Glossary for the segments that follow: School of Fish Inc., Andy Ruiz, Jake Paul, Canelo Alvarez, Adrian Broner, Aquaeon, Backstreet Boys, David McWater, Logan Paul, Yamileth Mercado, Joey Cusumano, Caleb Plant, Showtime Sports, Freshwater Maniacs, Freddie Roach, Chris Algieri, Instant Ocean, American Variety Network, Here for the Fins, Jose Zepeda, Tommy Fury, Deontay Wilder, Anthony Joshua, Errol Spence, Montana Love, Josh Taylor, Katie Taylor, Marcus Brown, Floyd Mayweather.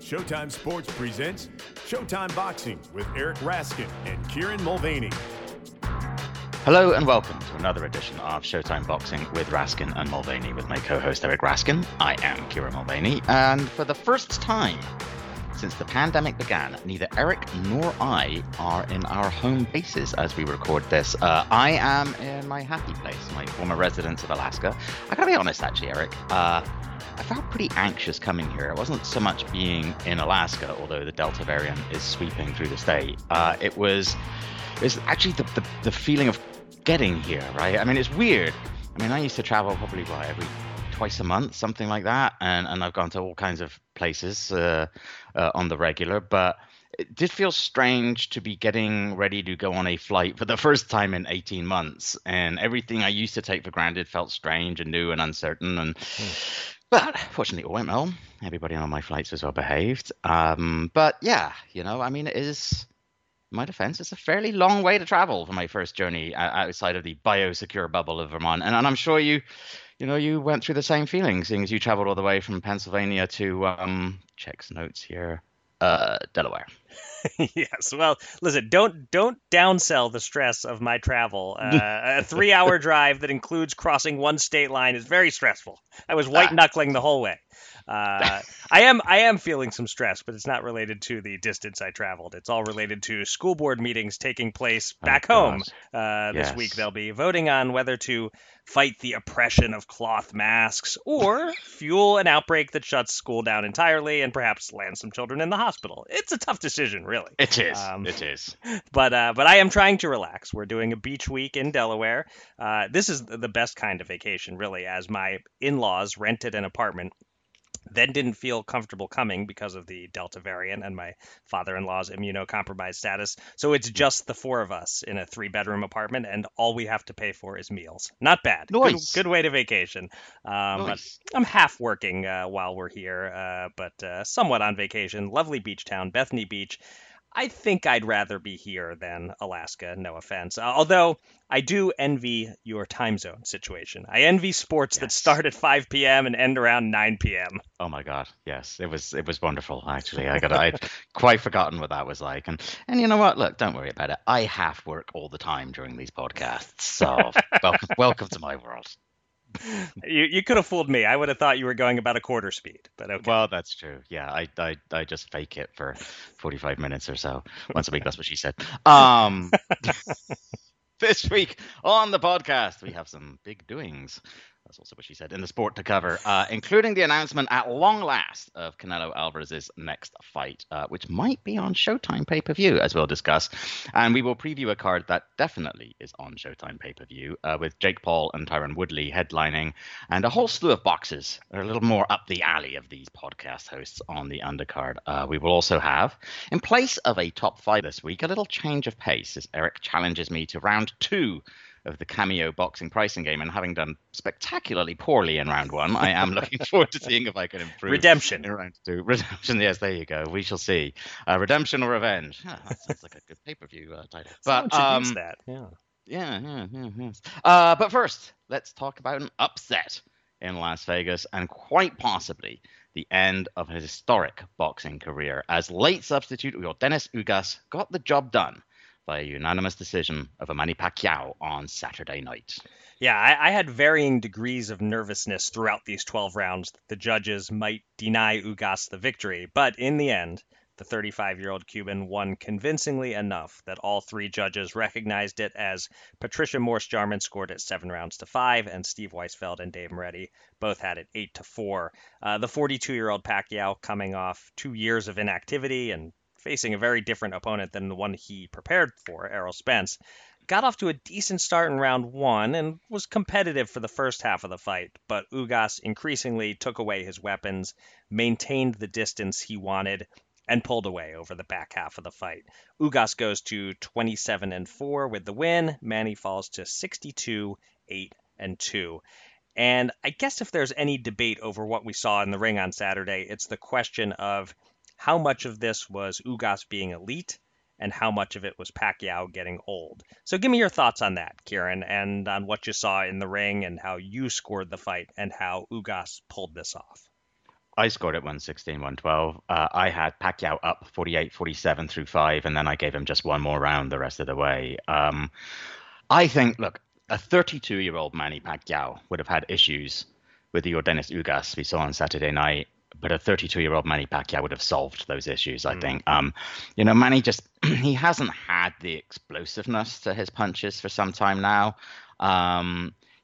Showtime Sports presents Showtime Boxing with Eric Raskin and Kieran Mulvaney. Hello and welcome to another edition of Showtime Boxing with Raskin and Mulvaney with my co-host Eric Raskin. I am Kieran Mulvaney, and for the first time since the pandemic began, neither Eric nor I are in our home bases as we record this. I am in my happy place, my former residence of Alaska. I gotta be honest actually, Eric. I felt pretty anxious coming here. It wasn't so much being in Alaska, although the Delta variant is sweeping through the state. It was actually the feeling of getting here, right? I mean, it's weird. I mean, I used to travel probably twice a month, something like that, and I've gone to all kinds of places on the regular, but it did feel strange to be getting ready to go on a flight for the first time in 18 months, and everything I used to take for granted felt strange and new and uncertain, and... But fortunately, it all went well. Everybody on my flights was well behaved. But yeah, you know, I mean, it is, in my defense, it's a fairly long way to travel for my first journey outside of the biosecure bubble of Vermont. And I'm sure you went through the same feeling, seeing as you traveled all the way from Pennsylvania to, Delaware. Yes. Well, listen, don't downsell the stress of my travel. A 3-hour drive that includes crossing one state line is very stressful. I was white knuckling the whole way. I am feeling some stress, but it's not related to the distance I traveled. It's all related to school board meetings taking place back home. This week they'll be voting on whether to fight the oppression of cloth masks or fuel an outbreak that shuts school down entirely and perhaps lands some children in the hospital. It's a tough decision, really. It is. But I am trying to relax. We're doing a beach week in Delaware. This is the best kind of vacation, really, as my in-laws rented an apartment, then didn't feel comfortable coming because of the Delta variant and my father-in-law's immunocompromised status. So it's just the four of us in a 3-bedroom apartment, and all we have to pay for is meals. Not bad. Nice. Good way to vacation. Nice. But I'm half working while we're here, but somewhat on vacation. Lovely beach town, Bethany Beach. I think I'd rather be here than Alaska, no offense. Although I do envy your time zone situation. I envy sports that start at 5 p.m. and end around 9 p.m. Oh my God, yes. It was wonderful, actually. I'd quite forgotten what that was like. And you know what? Look, don't worry about it. I half work all the time during these podcasts. So welcome to my world. You could have fooled me. I would have thought you were going about a quarter speed, but okay. Well, that's true. Yeah, I just fake it for 45 minutes or so once a week. That's what she said. This week on the podcast, we have some big doings. That's also what she said in the sport to cover, including the announcement at long last of Canelo Alvarez's next fight, which might be on Showtime pay-per-view, as we'll discuss. And we will preview a card that definitely is on Showtime pay-per-view, with Jake Paul and Tyron Woodley headlining, and a whole slew of boxes are a little more up the alley of these podcast hosts on the undercard. We will also have, in place of a top five this week, a little change of pace as Eric challenges me to round two of the Cameo boxing pricing game, and having done spectacularly poorly in round one, I am looking forward to seeing if I can improve. Redemption. In round two. Redemption, yes, there you go. We shall see. Redemption or Revenge. Oh, that sounds like a good pay-per-view title. But use that. Yes. But first, let's talk about an upset in Las Vegas, and quite possibly the end of his historic boxing career, as late substitute Ordenis Ugas got the job done by a unanimous decision of Manny Pacquiao on Saturday night. Yeah, I had varying degrees of nervousness throughout these 12 rounds that the judges might deny Ugas the victory, but in the end, the 35-year-old Cuban won convincingly enough that all three judges recognized it, as Patricia Morse-Jarman scored it 7-5, and Steve Weisfeld and Dave Moretti both had it 8-4. The 42-year-old Pacquiao, coming off 2 years of inactivity and facing a very different opponent than the one he prepared for, Errol Spence, got off to a decent start in round one and was competitive for the first half of the fight, but Ugas increasingly took away his weapons, maintained the distance he wanted, and pulled away over the back half of the fight. Ugas goes to 27-4 with the win. Manny falls to 62-8-2. And I guess if there's any debate over what we saw in the ring on Saturday, it's the question of how much of this was Ugas being elite and how much of it was Pacquiao getting old. So give me your thoughts on that, Kieran, and on what you saw in the ring and how you scored the fight and how Ugas pulled this off. I scored at 116, 112. I had Pacquiao up 48, 47 through five, and then I gave him just one more round the rest of the way. I think, look, a 32-year-old Manny Pacquiao would have had issues with the Ordenis Ugas we saw on Saturday night, but a 32-year-old Manny Pacquiao would have solved those issues, I think. You know, Manny just, he hasn't had the explosiveness to his punches for some time now.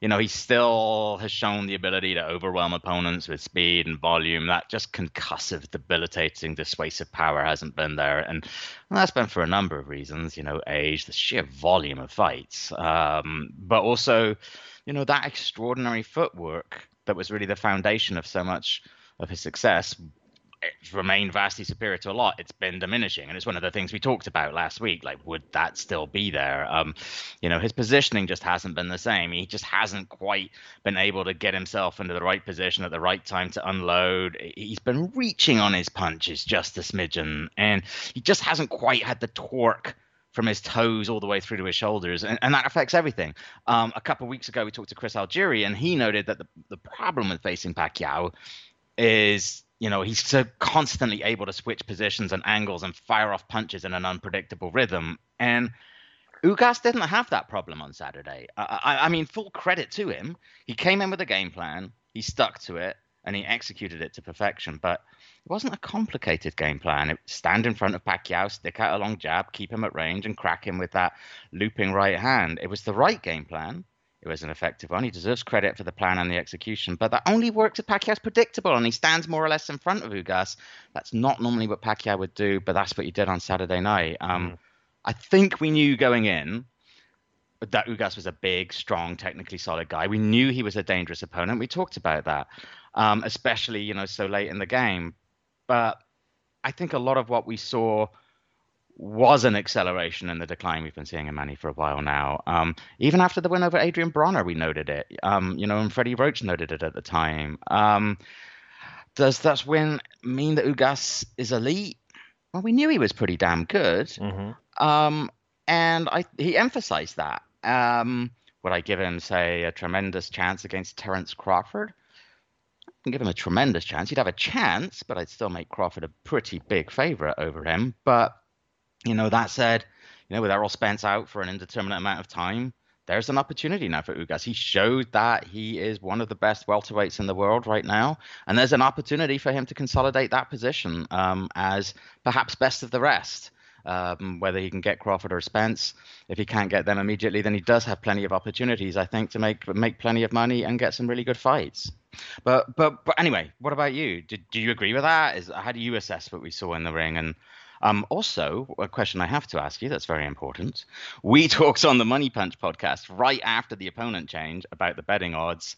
You know, he still has shown the ability to overwhelm opponents with speed and volume. That just concussive, debilitating, dissuasive power hasn't been there. And that's been for a number of reasons, you know, age, the sheer volume of fights. But also, you know, that extraordinary footwork that was really the foundation of so much of his success, it's remained vastly superior to a lot. It's been diminishing. And it's one of the things we talked about last week. Like, would that still be there? You know, his positioning just hasn't been the same. He just hasn't quite been able to get himself into the right position at the right time to unload. He's been reaching on his punches just a smidgen. And he just hasn't quite had the torque from his toes all the way through to his shoulders. And that affects everything. A couple of weeks ago, we talked to Chris Algieri, and he noted that the problem with facing Pacquiao is, you know, he's so constantly able to switch positions and angles and fire off punches in an unpredictable rhythm. And Ugas didn't have that problem on Saturday. I mean, full credit to him. He came in with a game plan. He stuck to it and he executed it to perfection. But it wasn't a complicated game plan. It was stand in front of Pacquiao, stick out a long jab, keep him at range and crack him with that looping right hand. It was the right game plan. It was an effective one. He deserves credit for the plan and the execution, but that only works if Pacquiao's predictable and he stands more or less in front of Ugas. That's not normally what Pacquiao would do, but that's what he did on Saturday night. I think we knew going in that Ugas was a big, strong, technically solid guy. We knew he was a dangerous opponent. We talked about that, especially, you know, so late in the game. But I think a lot of what we saw was an acceleration in the decline we've been seeing in Manny for a while now. Even after the win over Adrian Broner, we noted it. You know, and Freddie Roach noted it at the time. Does that win mean that Ugas is elite? Well, we knew he was pretty damn good. And he emphasized that. Would I give him, say, a tremendous chance against Terence Crawford? I'd give him a tremendous chance. He'd have a chance, but I'd still make Crawford a pretty big favorite over him. But you know, that said, you know, with Errol Spence out for an indeterminate amount of time, there's an opportunity now for Ugas. He showed that he is one of the best welterweights in the world right now. And there's an opportunity for him to consolidate that position as perhaps best of the rest, whether he can get Crawford or Spence. If he can't get them immediately, then he does have plenty of opportunities, I think, to make plenty of money and get some really good fights. But anyway, what about you? Do you agree with that? How do you assess what we saw in the ring? And also, a question I have to ask you that's very important. We talked on the Money Punch podcast right after the opponent change about the betting odds.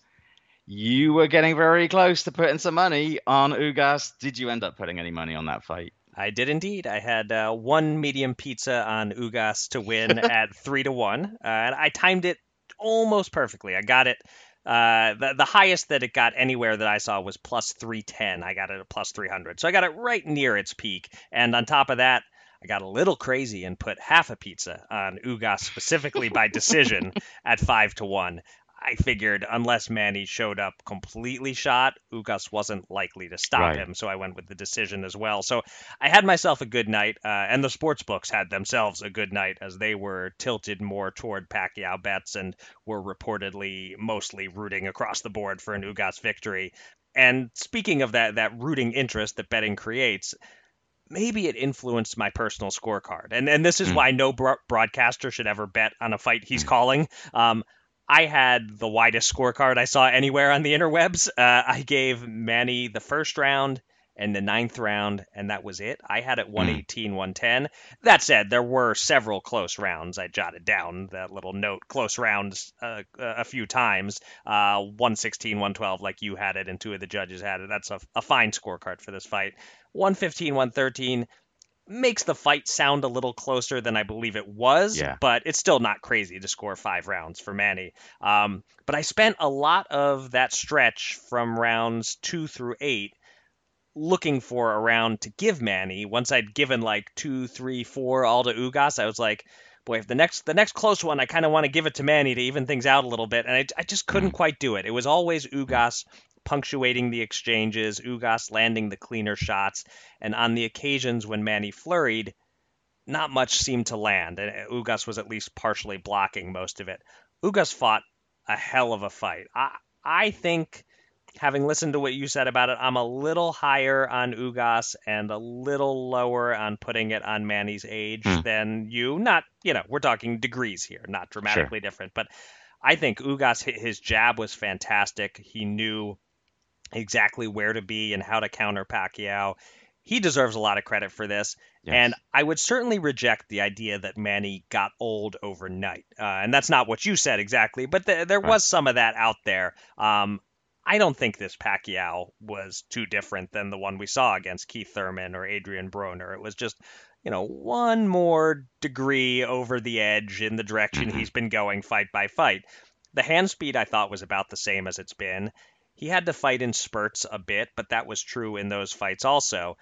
You were getting very close to putting some money on Ugas. Did you end up putting any money on that fight? I did indeed. I had one medium pizza on Ugas to win at 3-1. And I timed it almost perfectly. I got it. The highest that it got anywhere that I saw was plus 310. I got it at plus 300. So I got it right near its peak. And on top of that, I got a little crazy and put half a pizza on Ugas specifically by decision at 5-1. I figured unless Manny showed up completely shot, Ugas wasn't likely to stop him. So I went with the decision as well. So I had myself a good night, and the sports books had themselves a good night as they were tilted more toward Pacquiao bets and were reportedly mostly rooting across the board for an Ugas victory. And speaking of that rooting interest that betting creates, maybe it influenced my personal scorecard. And this is why no broadcaster should ever bet on a fight he's calling. I had the widest scorecard I saw anywhere on the interwebs. I gave Manny the first round and the ninth round, and that was it. I had it 118, 110. That said, there were several close rounds. I jotted down that little note, close rounds a few times, 116, 112, like you had it, and two of the judges had it. That's a fine scorecard for this fight. 115, 113. Makes the fight sound a little closer than I believe it was, but it's still not crazy to score 5 rounds for Manny. But I spent a lot of that stretch from rounds 2 through 8 looking for a round to give Manny. Once I'd given like 2, 3, 4 all to Ugas, I was like, boy, if the next close one, I kind of want to give it to Manny to even things out a little bit. And I just couldn't quite do it. It was always Ugas punctuating the exchanges, Ugas landing the cleaner shots, and on the occasions when Manny flurried, not much seemed to land, and Ugas was at least partially blocking most of it. Ugas fought a hell of a fight. I think, having listened to what you said about it, I'm a little higher on Ugas and a little lower on putting it on Manny's age than you. Not, you know, we're talking degrees here, not dramatically different, but I think Ugas, his jab was fantastic. He knew exactly where to be and how to counter Pacquiao. He deserves a lot of credit for this. Yes. And I would certainly reject the idea that Manny got old overnight. And that's not what you said exactly, but there was some of that out there. I don't think this Pacquiao was too different than the one we saw against Keith Thurman or Adrian Broner. It was just, you know, one more degree over the edge in the direction he's been going fight by fight. The hand speed, I thought, was about the same as it's been. He had to fight in spurts a bit, but that was true in those fights also.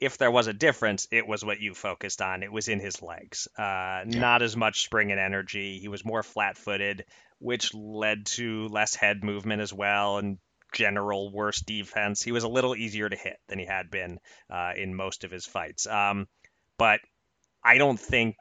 If there was a difference, it was what you focused on. It was in his legs. Not as much spring and energy. He was more flat-footed, which led to less head movement as well and general worse defense. He was a little easier to hit than he had been in most of his fights. But I don't think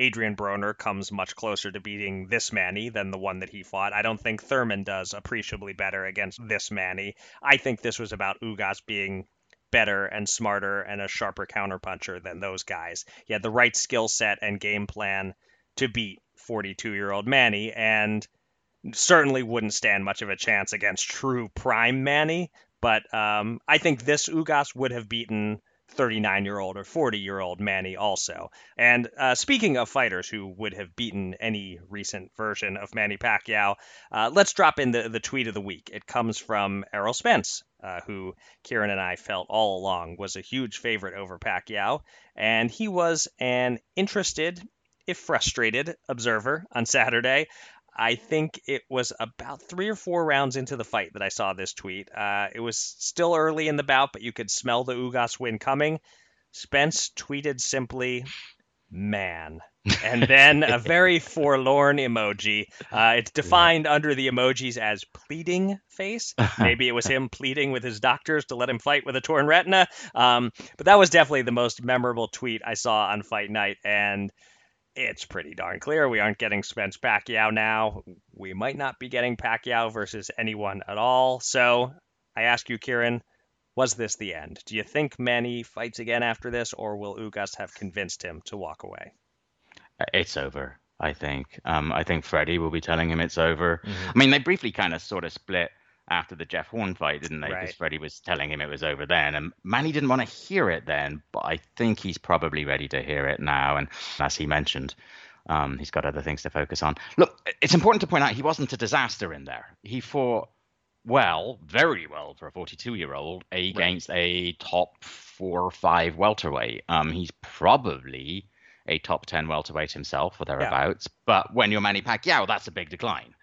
Adrian Broner comes much closer to beating this Manny than the one that he fought. I don't think Thurman does appreciably better against this Manny. I think this was about Ugas being better and smarter and a sharper counterpuncher than those guys. He had the right skill set and game plan to beat 42-year-old Manny, and certainly wouldn't stand much of a chance against true prime Manny. But I think this Ugas would have beaten 39-year-old or 40-year-old Manny also. And speaking of fighters who would have beaten any recent version of Manny Pacquiao, let's drop in the tweet of the week. It comes from Errol Spence, who Kieran and I felt all along was a huge favorite over Pacquiao. And he was an interested, if frustrated, observer on Saturday. I think it was about 3 or 4 rounds into the fight that I saw this tweet. It was still early in the bout, but you could smell the Ugas win coming. Spence tweeted simply, "Man." And then a very forlorn emoji. It's defined under the emojis as pleading face. Maybe it was him pleading with his doctors to let him fight with a torn retina. But that was definitely the most memorable tweet I saw on fight night. And it's pretty darn clear we aren't getting Spence Pacquiao now. We might not be getting Pacquiao versus anyone at all. So I ask you, Kieran, was this the end? Do you think Manny fights again after this, or will Ugas have convinced him to walk away? It's over, I think. I think Freddie will be telling him it's over. Mm-hmm. I mean, they briefly kind of sort of split after the Jeff Horn fight, didn't they? Because Freddie was telling him it was over then, and Manny didn't want to hear it then, but I think he's probably ready to hear it now. And as he mentioned, he's got other things to focus on. Look, it's important to point out he wasn't a disaster in there. He fought well, very well for a 42-year-old against a top 4 or 5 welterweight. He's probably a top 10 welterweight himself or thereabouts. Yeah. But when you're Manny Pacquiao, that's a big decline.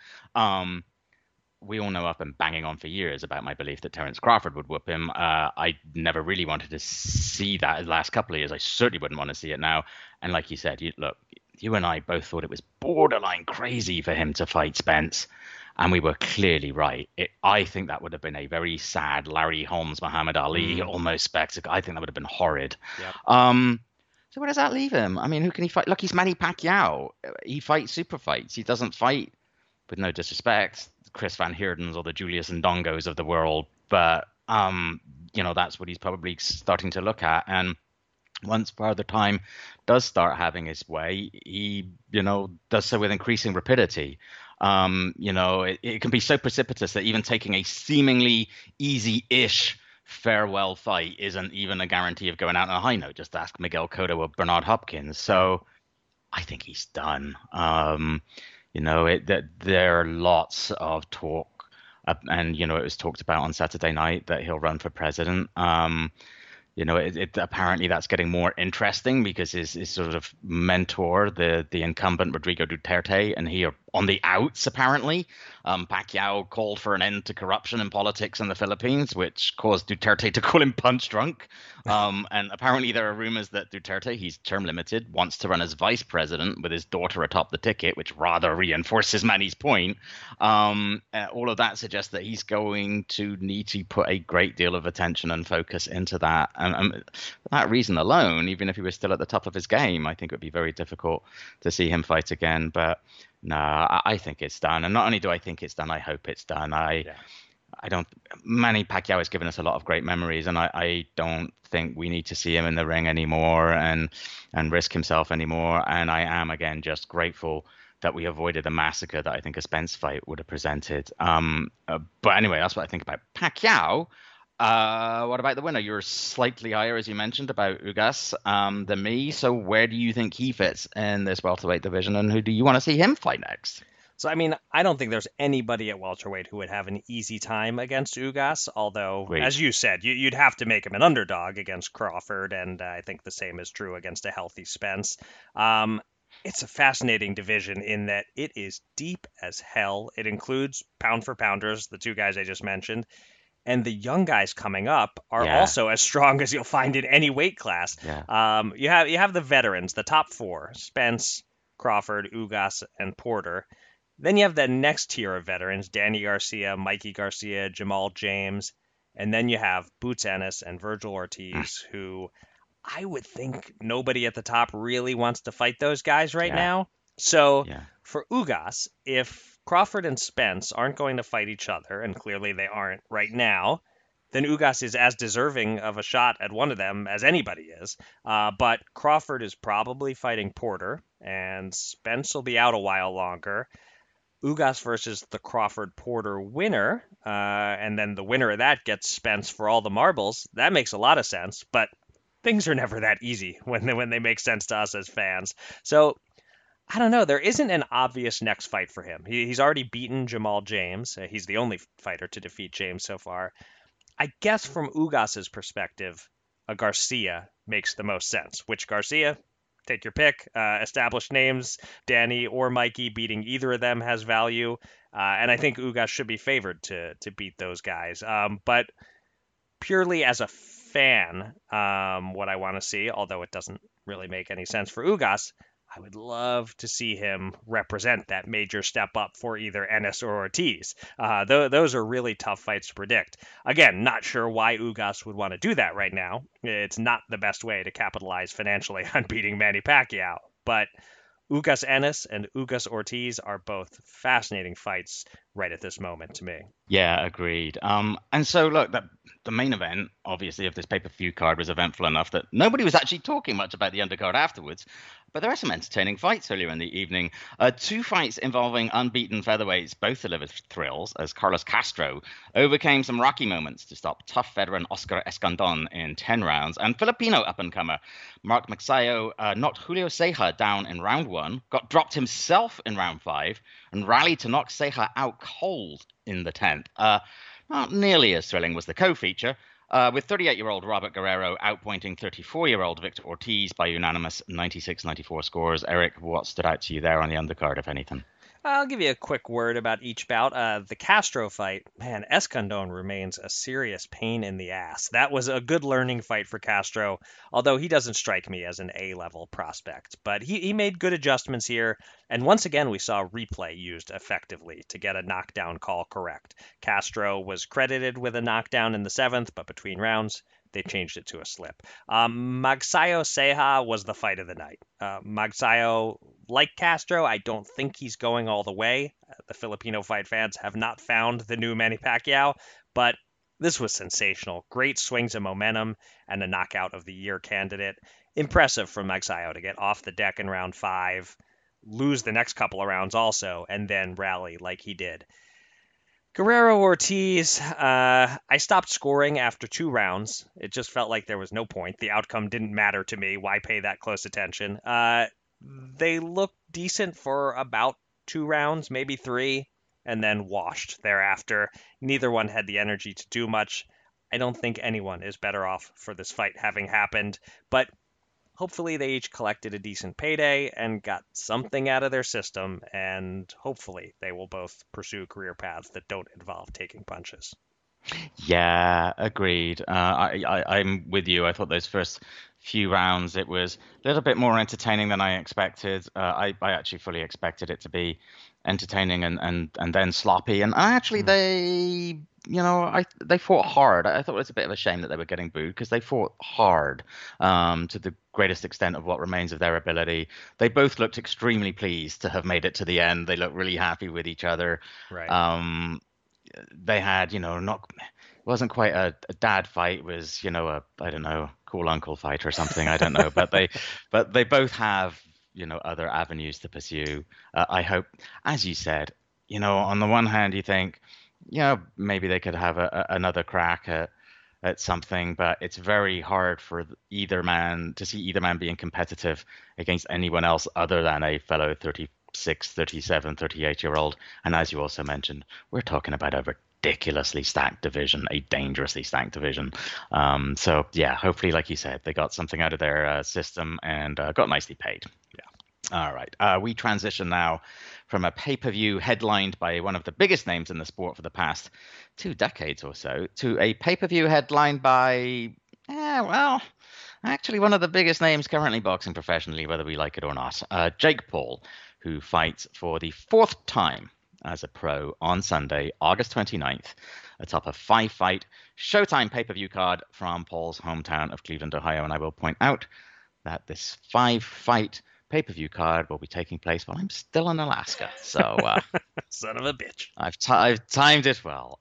We all know I've been banging on for years about my belief that Terence Crawford would whoop him. I never really wanted to see that in the last couple of years. I certainly wouldn't want to see it now. And like you said, you and I both thought it was borderline crazy for him to fight Spence. And we were clearly right. I think that would have been a very sad Larry Holmes, Muhammad Ali, almost spectacle. I think that would have been horrid. Yep. So where does that leave him? I mean, who can he fight? Look, he's Manny Pacquiao. He fights super fights. He doesn't fight, with no disrespect, Chris Van Heerden's or the Julius Ndongos of the world, but that's what he's probably starting to look at. And once further time does start having his way, he does so with increasing rapidity. It can be so precipitous that even taking a seemingly easy-ish farewell fight isn't even a guarantee of going out on a high note. Just ask Miguel Cotto or Bernard Hopkins. So I think he's done. There are lots of talk, and it was talked about on Saturday night that he'll run for president. Apparently that's getting more interesting because his sort of mentor, the incumbent Rodrigo Duterte, and he are on the outs, apparently. Pacquiao called for an end to corruption in politics in the Philippines, which caused Duterte to call him punch drunk. And apparently there are rumors that Duterte, he's term limited, wants to run as vice president with his daughter atop the ticket, which rather reinforces Manny's point. All of that suggests that he's going to need to put a great deal of attention and focus into that. And for that reason alone, even if he was still at the top of his game, I think it would be very difficult to see him fight again. But no, I think it's done. And not only do I think it's done, I hope it's done. I don't. Manny Pacquiao has given us a lot of great memories, and I don't think we need to see him in the ring anymore and risk himself anymore. And I am, again, just grateful that we avoided the massacre that I think a Spence fight would have presented. But anyway, that's what I think about Pacquiao. What about the winner? You're slightly higher, as you mentioned, about Ugas than me. So where do you think he fits in this welterweight division, and who do you want to see him fight next? So, I mean, I don't think there's anybody at welterweight who would have an easy time against Ugas, although, as you said, you'd have to make him an underdog against Crawford, and I think the same is true against a healthy Spence. It's a fascinating division in that it is deep as hell. It includes pound-for-pounders, the two guys I just mentioned. And the young guys coming up are also as strong as you'll find in any weight class. Yeah. You have the veterans, the top four, Spence, Crawford, Ugas, and Porter. Then you have the next tier of veterans, Danny Garcia, Mikey Garcia, Jamal James. And then you have Boots Ennis and Virgil Ortiz, who I would think nobody at the top really wants to fight those guys right now. So for Ugas, if Crawford and Spence aren't going to fight each other, and clearly they aren't right now, then Ugas is as deserving of a shot at one of them as anybody is. But Crawford is probably fighting Porter, and Spence will be out a while longer. Ugas versus the Crawford-Porter winner, and then the winner of that gets Spence for all the marbles. That makes a lot of sense, but things are never that easy when they make sense to us as fans. So I don't know. There isn't an obvious next fight for him. He's already beaten Jamal James. He's the only fighter to defeat James so far. I guess from Ugas's perspective, a Garcia makes the most sense. Which Garcia? Take your pick. Established names, Danny or Mikey, beating either of them has value. And I think Ugas should be favored to beat those guys. But purely as a fan, what I want to see, although it doesn't really make any sense for Ugas, I would love to see him represent that major step up for either Ennis or Ortiz. Those are really tough fights to predict. Again, not sure why Ugas would want to do that right now. It's not the best way to capitalize financially on beating Manny Pacquiao. But Ugas Ennis and Ugas Ortiz are both fascinating fights right at this moment to me. Yeah, agreed. And so, look, the main event, obviously, of this pay-per-view card was eventful enough that nobody was actually talking much about the undercard afterwards. But there are some entertaining fights earlier in the evening. Two fights involving unbeaten featherweights both delivered thrills, as Carlos Castro overcame some rocky moments to stop tough veteran Oscar Escandon in 10 rounds. And Filipino up-and-comer Mark Magsayo knocked Julio Ceja down in round 1, got dropped himself in round 5, and rallied to knock Ceja out cold in the 10th. Not nearly as thrilling was the co-feature, with 38-year-old Robert Guerrero outpointing 34-year-old Victor Ortiz by unanimous 96-94 scores. Eric, what stood out to you there on the undercard, if anything? I'll give you a quick word about each bout. The Castro fight, man, Escandon remains a serious pain in the ass. That was a good learning fight for Castro, although he doesn't strike me as an A-level prospect. But he made good adjustments here, and once again we saw replay used effectively to get a knockdown call correct. Castro was credited with a knockdown in the 7th, but between rounds they changed it to a slip. Magsayo Ceja was the fight of the night. Magsayo, like Castro, I don't think he's going all the way. The Filipino fight fans have not found the new Manny Pacquiao, but this was sensational. Great swings of momentum and a knockout of the year candidate. Impressive from Magsayo to get off the deck in round 5, lose the next couple of rounds also, and then rally like he did. Guerrero Ortiz, I stopped scoring after 2 rounds. It just felt like there was no point. The outcome didn't matter to me. Why pay that close attention? They looked decent for about 2 rounds, maybe 3, and then washed thereafter. Neither one had the energy to do much. I don't think anyone is better off for this fight having happened, but hopefully they each collected a decent payday and got something out of their system, and hopefully they will both pursue career paths that don't involve taking punches. Yeah, agreed. I'm with you. I thought those first few rounds, it was a little bit more entertaining than I expected. I actually fully expected it to be entertaining and then sloppy. And actually, they fought hard. I thought it was a bit of a shame that they were getting booed because they fought hard to the greatest extent of what remains of their ability. They both looked extremely pleased to have made it to the end. They looked really happy with each other. Right. They had, it wasn't quite a dad fight. It was, cool uncle fight or something. I don't know. But they both have, other avenues to pursue. I hope, as you said, on the one hand, you think, maybe they could have another crack at something, but it's very hard for either man being competitive against anyone else other than a fellow 36, 37, 38-year-old. And as you also mentioned, we're talking about a ridiculously stacked division, a dangerously stacked division. So, yeah, hopefully, like you said, they got something out of their system and got nicely paid. Yeah. All right. We transition now from a pay-per-view headlined by one of the biggest names in the sport for the past 2 decades or so to a pay-per-view headlined by, actually one of the biggest names currently boxing professionally, whether we like it or not, Jake Paul, who fights for the 4th time as a pro on Sunday, August 29th, atop a 5-fight Showtime pay-per-view card from Paul's hometown of Cleveland, Ohio. And I will point out that this 5-fight pay-per-view card will be taking place while I'm still in Alaska. So, son of a bitch. I've timed it well.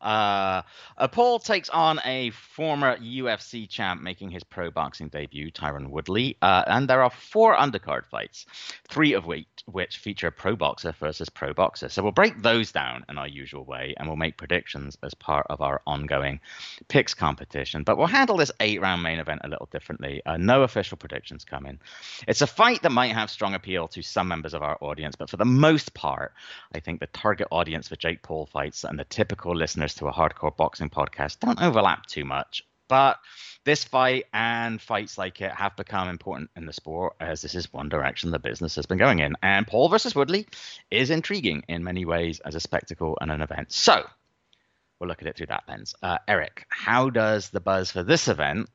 Paul takes on a former UFC champ making his pro boxing debut, Tyron Woodley. And there are 4 undercard fights, 3 of which feature pro boxer versus pro boxer. So we'll break those down in our usual way, and we'll make predictions as part of our ongoing picks competition. But we'll handle this 8-round main event a little differently. No official predictions come in. It's a fight that might have strong appeal to some members of our audience, but for the most part, I think the target audience for Jake Paul fights and the typical listeners to a hardcore boxing podcast don't overlap too much. But this fight and fights like it have become important in the sport, as this is one direction the business has been going in. And Paul versus Woodley is intriguing in many ways as a spectacle and an event. So we'll look at it through that lens. Eric, how does the buzz for this event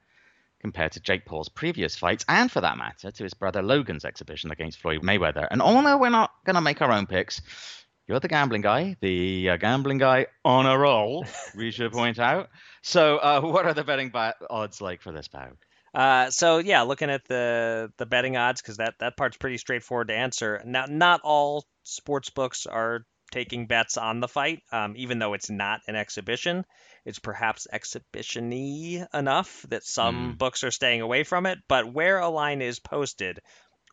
compare to Jake Paul's previous fights, and for that matter, to his brother Logan's exhibition against Floyd Mayweather? And although we're not going to make our own picks, you're the gambling guy on a roll, we should point out. So what are the betting odds like for this bout? Looking at the betting odds, because that part's pretty straightforward to answer. Now, not all sports books are taking bets on the fight, even though it's not an exhibition. It's perhaps exhibition-y enough that some books are staying away from it. But where a line is posted,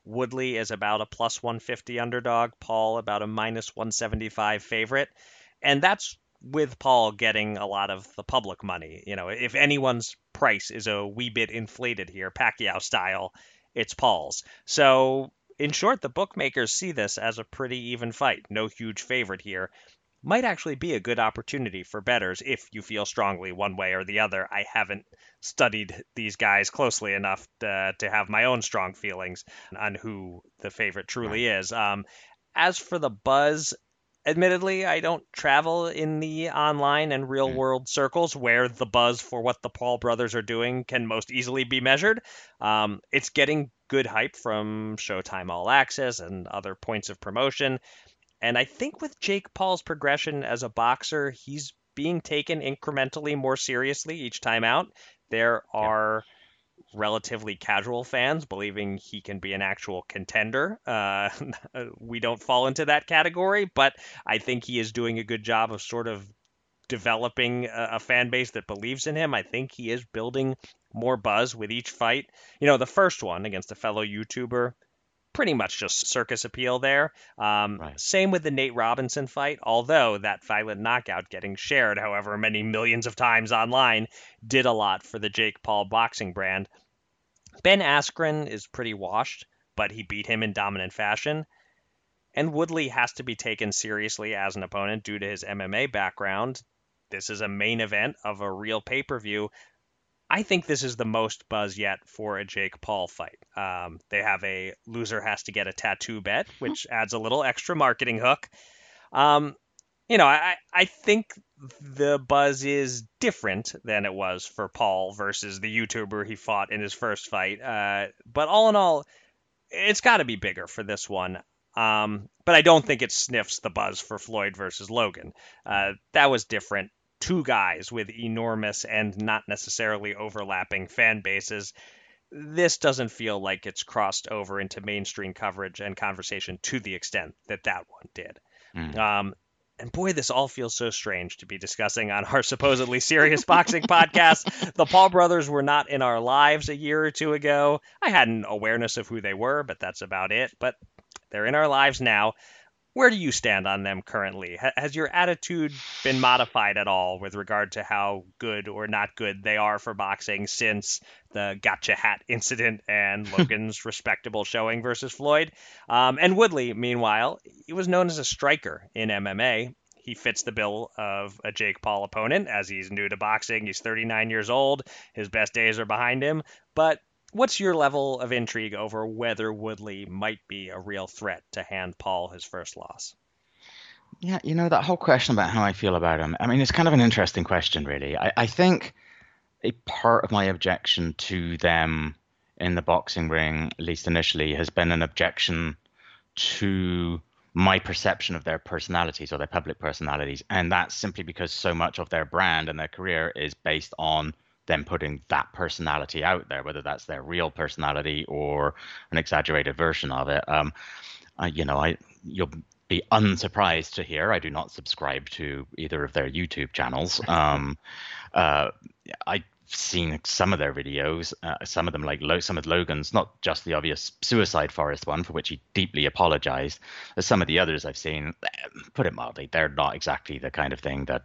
Woodley is about a plus 150 underdog, Paul about a minus 175 favorite. And that's with Paul getting a lot of the public money. If anyone's price is a wee bit inflated here, Pacquiao style, it's Paul's. So in short, the bookmakers see this as a pretty even fight. No huge favorite here. Might actually be a good opportunity for bettors if you feel strongly one way or the other. I haven't studied these guys closely enough to have my own strong feelings on who the favorite truly is. As for the buzz, admittedly, I don't travel in the online and real-world circles where the buzz for what the Paul brothers are doing can most easily be measured. It's getting good hype from Showtime All Access and other points of promotion. And I think with Jake Paul's progression as a boxer, he's being taken incrementally more seriously each time out. There are relatively casual fans believing he can be an actual contender. We don't fall into that category, but I think he is doing a good job of sort of developing a fan base that believes in him. I think he is building more buzz with each fight. The first one against a fellow YouTuber, pretty much just circus appeal there. Same with the Nate Robinson fight, although that violent knockout getting shared however many millions of times online did a lot for the Jake Paul boxing brand. Ben Askren is pretty washed, but he beat him in dominant fashion. And Woodley has to be taken seriously as an opponent due to his MMA background. This is a main event of a real pay-per-view. I think this is the most buzz yet for a Jake Paul fight. They have a loser has to get a tattoo bet, which adds a little extra marketing hook. I think the buzz is different than it was for Paul versus the YouTuber he fought in his first fight. But all in all, it's got to be bigger for this one. But I don't think it sniffs the buzz for Floyd versus Logan. That was different. Two guys with enormous and not necessarily overlapping fan bases. This doesn't feel like it's crossed over into mainstream coverage and conversation to the extent that that one did. And boy, this all feels so strange to be discussing on our supposedly serious boxing podcast. The Paul brothers were not in our lives a year or two ago. I had an awareness of who they were, but that's about it. But they're in our lives now. Where do you stand on them currently? Has your attitude been modified at all with regard to how good or not good they are for boxing since the gotcha hat incident and Logan's respectable showing versus Floyd? And Woodley, meanwhile, he was known as a striker in MMA. He fits the bill of a Jake Paul opponent as he's new to boxing. He's 39 years old. His best days are behind him. But what's your level of intrigue over whether Woodley might be a real threat to hand Paul his first loss? Yeah, that whole question about how I feel about him, I mean, it's kind of an interesting question, really. I think a part of my objection to them in the boxing ring, at least initially, has been an objection to my perception of their personalities or their public personalities. And that's simply because so much of their brand and their career is based on them putting that personality out there, whether that's their real personality or an exaggerated version of it. You'll be unsurprised to hear I do not subscribe to either of their YouTube channels. I've seen some of their videos, some of them like some of Logan's, not just the obvious Suicide Forest one, for which he deeply apologized. As some of the others I've seen, put it mildly, they're not exactly the kind of thing that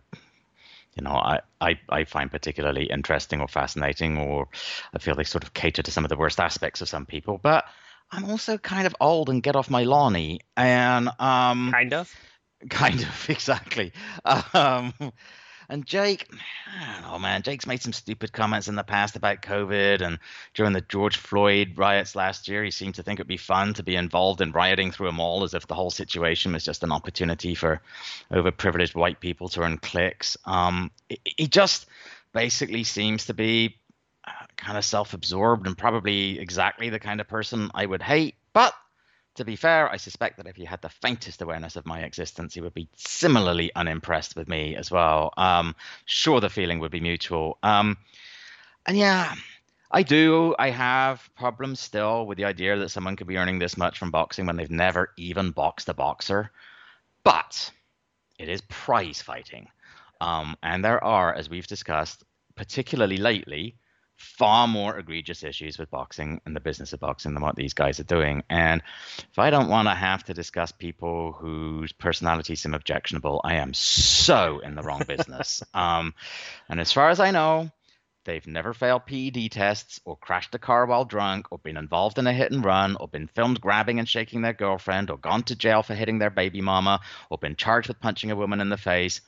I find particularly interesting or fascinating, or I feel they sort of cater to some of the worst aspects of some people. But I'm also kind of old and get off my lawny, and kind of exactly. And Jake, I don't know, man, Jake's made some stupid comments in the past about COVID, and during the George Floyd riots last year, he seemed to think it'd be fun to be involved in rioting through a mall as if the whole situation was just an opportunity for overprivileged white people to earn clicks. He just basically seems to be kind of self-absorbed and probably exactly the kind of person I would hate. But to be fair, I suspect that if he had the faintest awareness of my existence, he would be similarly unimpressed with me as well. Sure, the feeling would be mutual. And yeah, I have problems still with the idea that someone could be earning this much from boxing when they've never even boxed a boxer. But it is prize fighting. And there are, as we've discussed, particularly lately, far more egregious issues with boxing and the business of boxing than what these guys are doing. And if I don't want to have to discuss people whose personalities seem objectionable, I am so in the wrong business. And as far as I know, they've never failed PED tests or crashed a car while drunk or been involved in a hit and run or been filmed grabbing and shaking their girlfriend or gone to jail for hitting their baby mama or been charged with punching a woman in the face,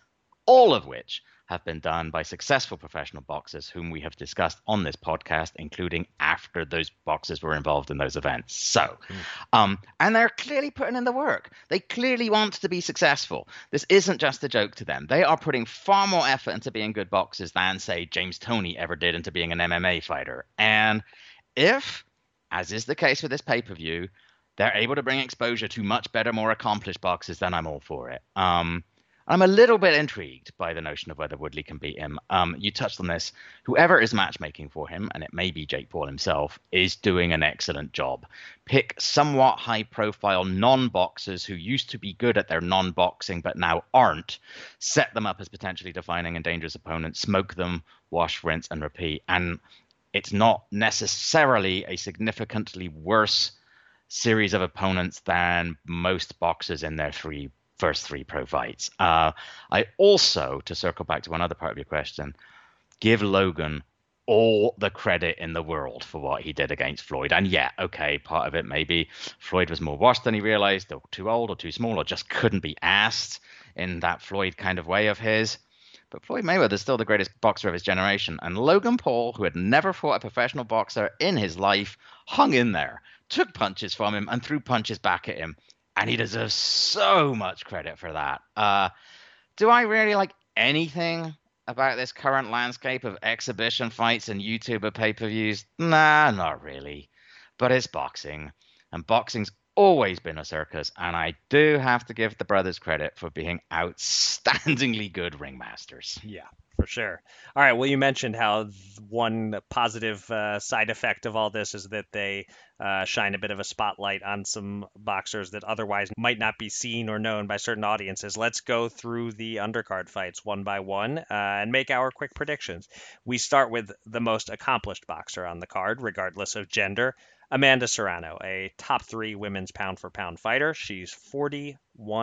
all of which have been done by successful professional boxers whom we have discussed on this podcast, including after those boxers were involved in those events. So, and they're clearly putting in the work. They clearly want to be successful. This isn't just a joke to them. They are putting far more effort into being good boxers than, say, James Toney ever did into being an MMA fighter. And if, as is the case with this pay-per-view, they're able to bring exposure to much better, more accomplished boxers, then I'm all for it. I'm a little bit intrigued by the notion of whether Woodley can beat him. You touched on this. Whoever is matchmaking for him, and it may be Jake Paul himself, is doing an excellent job. Pick somewhat high-profile non-boxers who used to be good at their non-boxing but now aren't. Set them up as potentially defining and dangerous opponents. Smoke them, wash, rinse, and repeat. And it's not necessarily a significantly worse series of opponents than most boxers in their first three pro fights. I also, to circle back to one other part of your question, give Logan all the credit in the world for what he did against Floyd. And yeah, okay, part of it maybe Floyd was more washed than he realized, or too old or too small, or just couldn't be asked in that Floyd kind of way of his. But Floyd Mayweather is still the greatest boxer of his generation. And Logan Paul, who had never fought a professional boxer in his life, hung in there, took punches from him and threw punches back at him. And he deserves so much credit for that. Do I really like anything about this current landscape of exhibition fights and YouTuber pay-per-views? Nah, not really. But it's boxing. And boxing's always been a circus, and I do have to give the brothers credit for being outstandingly good ringmasters. Yeah, for sure. All right, well, you mentioned how one positive side effect of all this is that they shine a bit of a spotlight on some boxers that otherwise might not be seen or known by certain audiences. Let's go through the undercard fights one by one and make our quick predictions. We start with the most accomplished boxer on the card, regardless of gender, Amanda Serrano, a top 3 women's pound-for-pound fighter. She's 41-1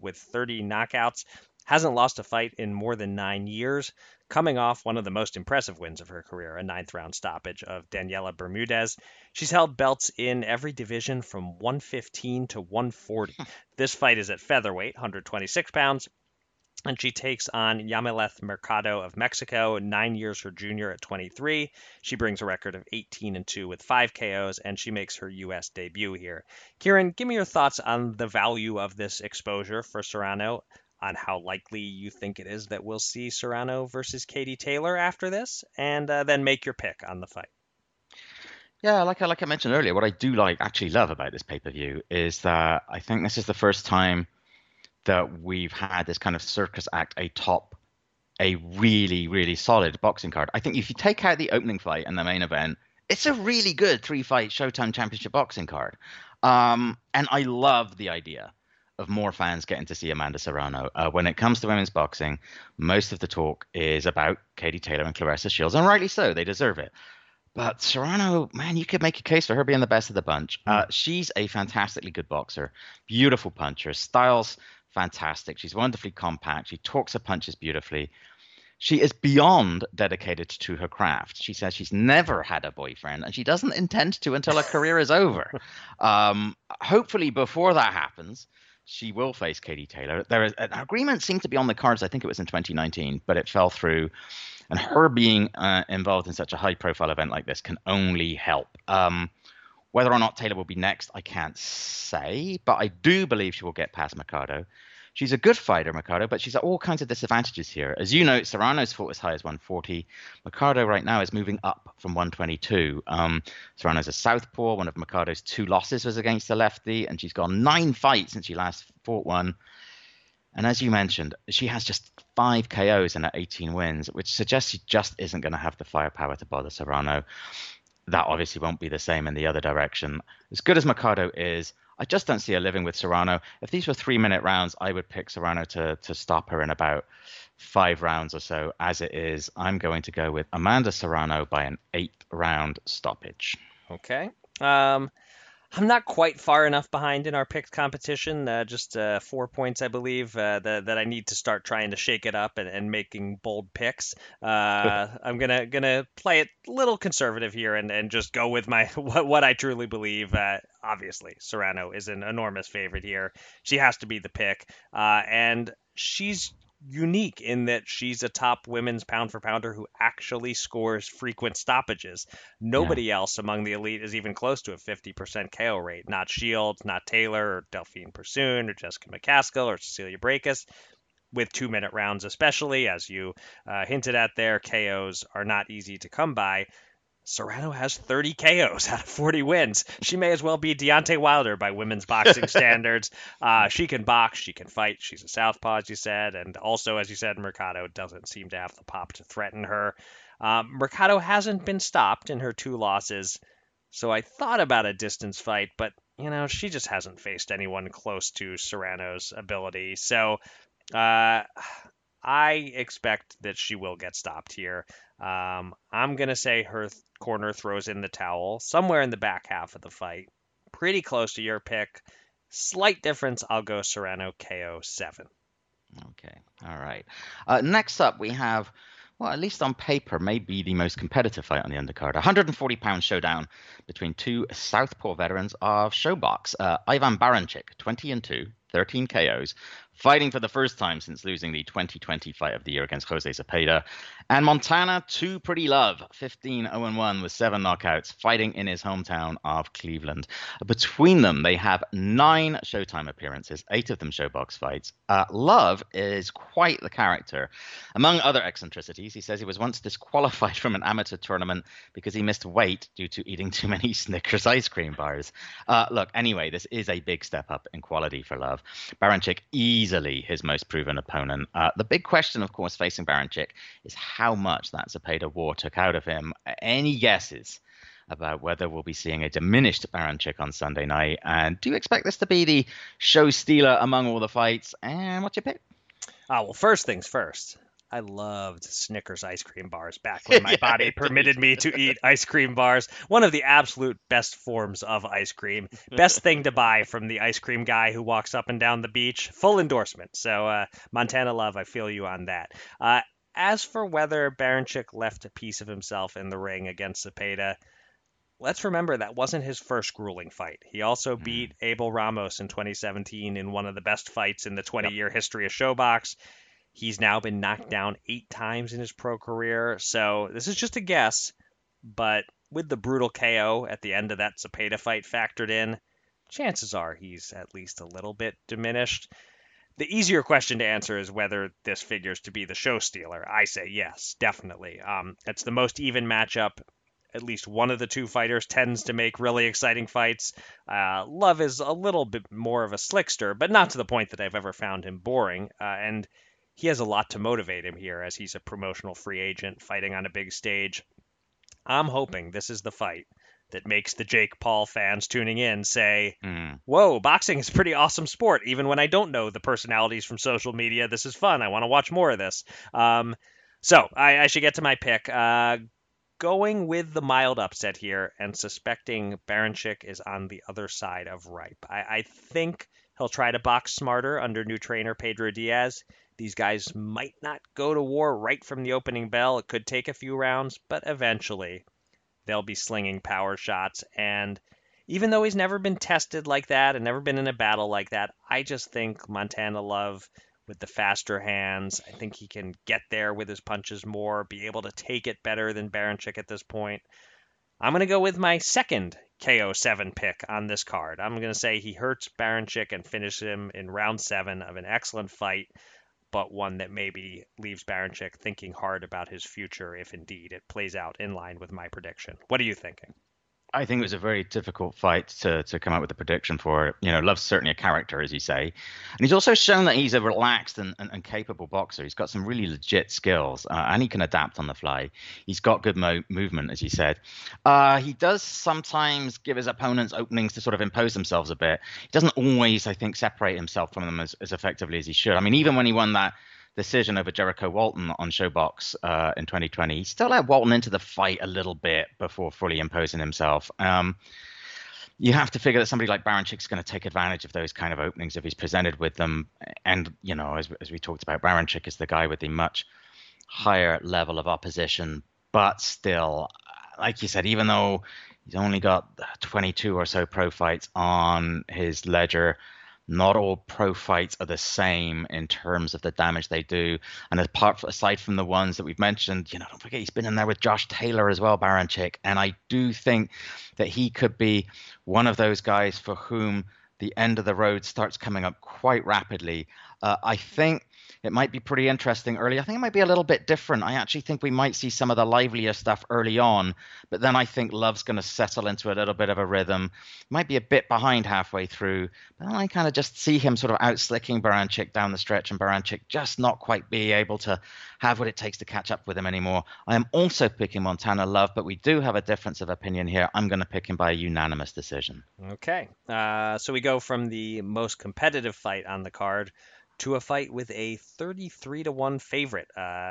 with 30 knockouts. Hasn't lost a fight in more than 9 years, coming off one of the most impressive wins of her career, a 9th-round stoppage of Daniela Bermudez. She's held belts in every division from 115 to 140. This fight is at featherweight, 126 pounds. And she takes on Yamileth Mercado of Mexico, 9 years her junior at 23. She brings a record of 18-2 with 5 KOs, and she makes her U.S. debut here. Kieran, give me your thoughts on the value of this exposure for Serrano, on how likely you think it is that we'll see Serrano versus Katie Taylor after this, and then make your pick on the fight. Yeah, like I mentioned earlier, what I do actually love about this pay-per-view is that I think this is the first time that we've had this kind of circus act atop a really, really solid boxing card. I think if you take out the opening fight and the main event, it's a really good 3-fight Showtime Championship boxing card. And I love the idea of more fans getting to see Amanda Serrano. When it comes to women's boxing, most of the talk is about Katie Taylor and Clarissa Shields, and rightly so, they deserve it. But Serrano, man, you could make a case for her being the best of the bunch. She's a fantastically good boxer, beautiful puncher, styles fantastic. She's wonderfully compact. She talks her punches beautifully. She is beyond dedicated to her craft. She says she's never had a boyfriend, and she doesn't intend to until her career is over. Hopefully before that happens, she will face Katie Taylor. There is an agreement seemed to be on the cards. I think it was in 2019, but it fell through. And her being involved in such a high-profile event like this can only help. Whether or not Taylor will be next, I can't say, but I do believe she will get past Mercado. She's a good fighter, Mercado, but she's at all kinds of disadvantages here. As you know, Serrano's fought as high as 140. Mercado right now is moving up from 122. Serrano's a southpaw. One of Mercado's 2 losses was against the lefty, and she's gone 9 fights since she last fought one. And as you mentioned, she has just 5 KOs and 18 wins, which suggests she just isn't going to have the firepower to bother Serrano. That obviously won't be the same in the other direction. As good as Mercado is, I just don't see her living with Serrano. If these were 3-minute rounds, I would pick Serrano to stop her in about 5 rounds or so. As it is, I'm going to go with Amanda Serrano by an 8th-round stoppage. Okay. I'm not quite far enough behind in our picked competition, just 4 points, I believe, that I need to start trying to shake it up and making bold picks. I'm gonna play it a little conservative here and just go with my what I truly believe. Obviously, Serrano is an enormous favorite here. She has to be the pick, and she's unique in that she's a top women's pound for pounder who actually scores frequent stoppages. Nobody else among the elite is even close to a 50% KO rate. Not Shields, not Taylor, or Delphine Pursoon, or Jessica McCaskill, or Cecilia Breakus. With 2-minute rounds especially, as you hinted at there, KOs are not easy to come by. Serrano has 30 KOs out of 40 wins. She may as well be Deontay Wilder by women's boxing standards. She can box. She can fight. She's a southpaw, as you said. And also, as you said, Mercado doesn't seem to have the pop to threaten her. Mercado hasn't been stopped in her 2 losses. So I thought about a distance fight, but, you know, she just hasn't faced anyone close to Serrano's ability. So I expect that she will get stopped here. I'm going to say her corner throws in the towel somewhere in the back half of the fight. Pretty close to your pick. Slight difference. I'll go Serrano KO 7. Okay. All right. Next up, we have, well, at least on paper, maybe the most competitive fight on the undercard. 140-pound showdown between 2 southpaw veterans of Showbox. Ivan Baranchik, 20-2, 13 KOs, fighting for the first time since losing the 2020 fight of the year against Jose Zepeda. And Montana, to Pretty Love, 15-0-1 with 7 knockouts, fighting in his hometown of Cleveland. Between them, they have 9 Showtime appearances, 8 of them showbox fights. Love is quite the character. Among other eccentricities, he says he was once disqualified from an amateur tournament because he missed weight due to eating too many Snickers ice cream bars. Look, anyway, this is a big step up in quality for Love. Baranchik easily his most proven opponent. The big question, of course, facing Baranchik is how much that Zepeda war took out of him. Any guesses about whether we'll be seeing a diminished Baranchik on Sunday night? And do you expect this to be the show stealer among all the fights? And what's your pick? Well, first things first. I loved Snickers ice cream bars back when my body permitted me to eat ice cream bars. One of the absolute best forms of ice cream. Best thing to buy from the ice cream guy who walks up and down the beach. Full endorsement. So Montana Love, I feel you on that. As for whether Baranchik left a piece of himself in the ring against Zepeda, let's remember that wasn't his first grueling fight. He also beat Abel Ramos in 2017 in one of the best fights in the 20-year history of Showbox. He's now been knocked down 8 times in his pro career. So this is just a guess, but with the brutal KO at the end of that Zepeda fight factored in, chances are he's at least a little bit diminished. The easier question to answer is whether this figures to be the show stealer. I say yes, definitely. It's the most even matchup. At least one of the two fighters tends to make really exciting fights. Love is a little bit more of a slickster, but not to the point that I've ever found him boring. And he has a lot to motivate him here as he's a promotional free agent fighting on a big stage. I'm hoping this is the fight that makes the Jake Paul fans tuning in say, whoa, boxing is a pretty awesome sport. Even when I don't know the personalities from social media, this is fun. I want to watch more of this. So I should get to my pick. Going with the mild upset here and suspecting Baranchik is on the other side of ripe. I think he'll try to box smarter under new trainer Pedro Diaz. These guys might not go to war right from the opening bell. It could take a few rounds, but eventually they'll be slinging power shots. And even though he's never been tested like that and never been in a battle like that, I just think Montana Love with the faster hands, I think he can get there with his punches more, be able to take it better than Baranchik at this point. I'm going to go with my second KO7 pick on this card. I'm going to say he hurts Baranchik and finishes him in round 7 of an excellent fight, but one that maybe leaves Baranchik thinking hard about his future if indeed it plays out in line with my prediction. What are you thinking? I think it was a very difficult fight to come up with a prediction for. You know, Love's certainly a character, as you say. And he's also shown that he's a relaxed and capable boxer. He's got some really legit skills, and he can adapt on the fly. He's got good movement, as you said. He does sometimes give his opponents openings to sort of impose themselves a bit. He doesn't always, I think, separate himself from them as effectively as he should. I mean, even when he won that decision over Jericho Walton on Showbox in 2020. He still had Walton into the fight a little bit before fully imposing himself. You have to figure that somebody like Baranchik's going to take advantage of those kind of openings if he's presented with them. And, you know, as we talked about, Baranchik is the guy with the much higher level of opposition. But still, like you said, even though he's only got 22 or so pro fights on his ledger, not all pro fights are the same in terms of the damage they do. And aside from the ones that we've mentioned, you know, don't forget he's been in there with Josh Taylor as well, Baranchik. And I do think that he could be one of those guys for whom the end of the road starts coming up quite rapidly. I think it might be pretty interesting early. I think it might be a little bit different. I actually think we might see some of the livelier stuff early on. But then I think Love's going to settle into a little bit of a rhythm. Might be a bit behind halfway through. But then I kind of just see him sort of out-slicking Baranchik down the stretch. And Baranchik just not quite be able to have what it takes to catch up with him anymore. I am also picking Montana Love. But we do have a difference of opinion here. I'm going to pick him by a unanimous decision. Okay. So we go from the most competitive fight on the card to a fight with a 33-1 favorite.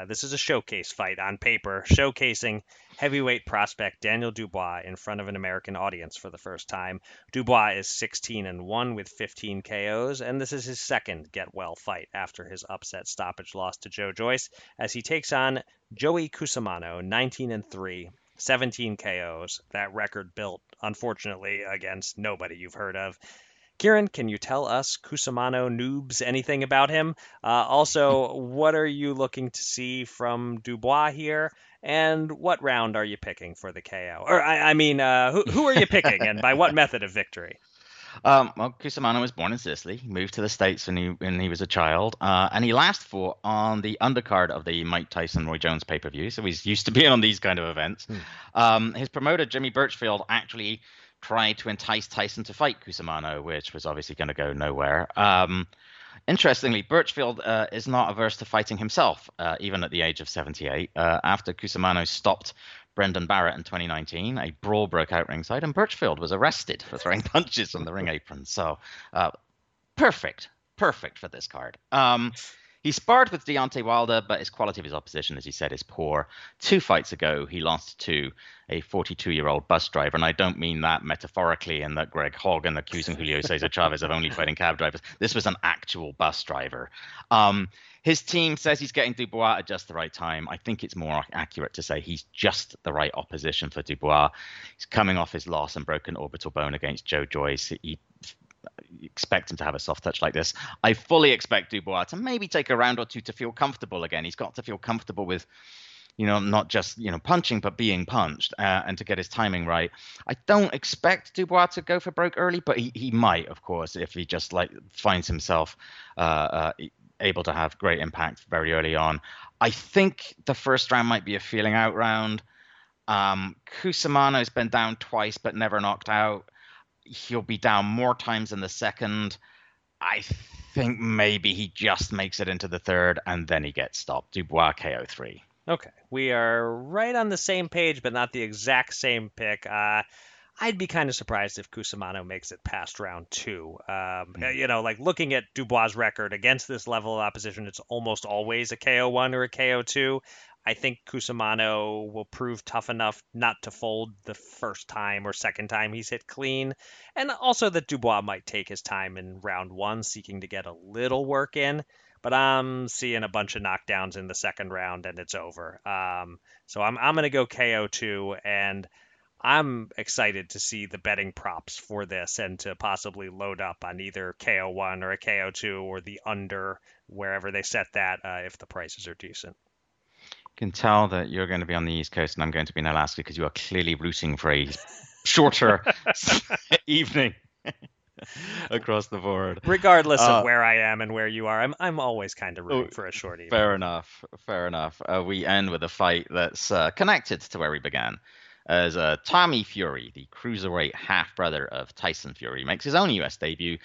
This is a showcase fight on paper, showcasing heavyweight prospect Daniel Dubois in front of an American audience for the first time. Dubois is 16-1 with 15 KOs, and this is his second get-well fight after his upset stoppage loss to Joe Joyce, as he takes on Joey Cusumano, 19-3, 17 KOs, that record built, unfortunately, against nobody you've heard of. Kieran, can you tell us, Cusumano noobs, anything about him? Also, what are you looking to see from Dubois here? And what round are you picking for the KO? Or, who are you picking and by what method of victory? Well, Cusumano was born in Sicily. He moved to the States when he was a child, and he last fought on the undercard of the Mike Tyson-Roy Jones pay-per-view, so he's used to being on these kind of events. His promoter, Jimmy Birchfield, actually tried to entice Tyson to fight Cusumano, which was obviously going to go nowhere. Interestingly, Birchfield is not averse to fighting himself, even at the age of 78, after Cusumano stopped Brendan Barrett in 2019, a brawl broke out ringside, and Birchfield was arrested for throwing punches on the ring apron. So, perfect for this card. He sparred with Deontay Wilder, but his quality of his opposition, as he said, is poor. 2 fights ago, he lost to a 42-year-old bus driver, and I don't mean that metaphorically in that Greg Hogan accusing Julio Cesar Chavez of only fighting cab drivers. This was an actual bus driver. His team says he's getting Dubois at just the right time. I think it's more accurate to say he's just the right opposition for Dubois. He's coming off his loss and broken orbital bone against Joe Joyce. Expect him to have a soft touch like this. I fully expect Dubois to maybe take a round or two to feel comfortable again. He's got to feel comfortable with, not just, punching, but being punched, and to get his timing right. I don't expect Dubois to go for broke early, but he might, of course, if he just finds himself able to have great impact very early on. I think the first round might be a feeling out round. Cusumano's been down twice, but never knocked out. He'll be down more times in the second. I think maybe he just makes it into the third, and then he gets stopped. Dubois KO3. Okay, we are right on the same page, but not the exact same pick. I'd be kind of surprised if Cusumano makes it past round 2. Looking at Dubois' record against this level of opposition, it's almost always a KO1 or a KO2. I think Cusumano will prove tough enough not to fold the first time or second time he's hit clean. And also that Dubois might take his time in round 1, seeking to get a little work in. But I'm seeing a bunch of knockdowns in the second round, and it's over. So I'm going to go KO2, and I'm excited to see the betting props for this and to possibly load up on either KO1 or a KO2 or the under, wherever they set that, if the prices are decent. Can tell that you're going to be on the East Coast and I'm going to be in Alaska because you are clearly rooting for a shorter evening across the board. Regardless of where I am and where you are, I'm always kind of rooting for a short evening. Fair enough. We end with a fight that's connected to where we began. As Tommy Fury, the cruiserweight half-brother of Tyson Fury, makes his own U.S. debut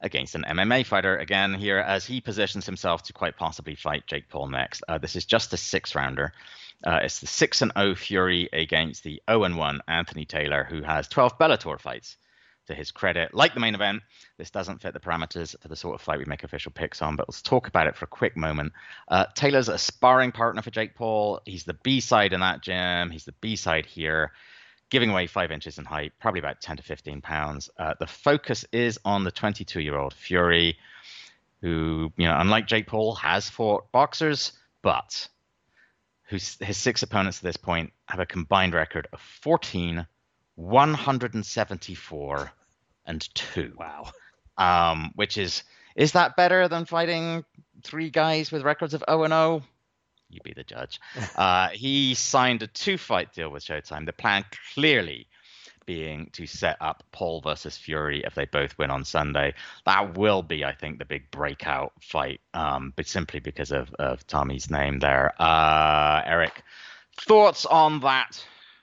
against an MMA fighter again here as he positions himself to quite possibly fight Jake Paul next. This is just a 6-rounder. It's the 6-0 Fury against the 0-1 Anthony Taylor, who has 12 Bellator fights to his credit. Like the main event, this doesn't fit the parameters for the sort of fight we make official picks on, but let's talk about it for a quick moment. Taylor's a sparring partner for Jake Paul. He's the B-side in that gym. He's the B-side here, giving away 5 inches in height, probably about 10 to 15 pounds. The focus is on the 22-year-old Fury, who, unlike Jake Paul, has fought boxers, but his 6 opponents at this point have a combined record of 14, 174 and 2. Wow. Which is that better than fighting 3 guys with records of 0-0? You be the judge. He signed a 2-fight deal with Showtime. The plan clearly being to set up Paul versus Fury if they both win on Sunday. That will be, I think, the big breakout fight, but simply because of Tommy's name there. Eric, thoughts on that?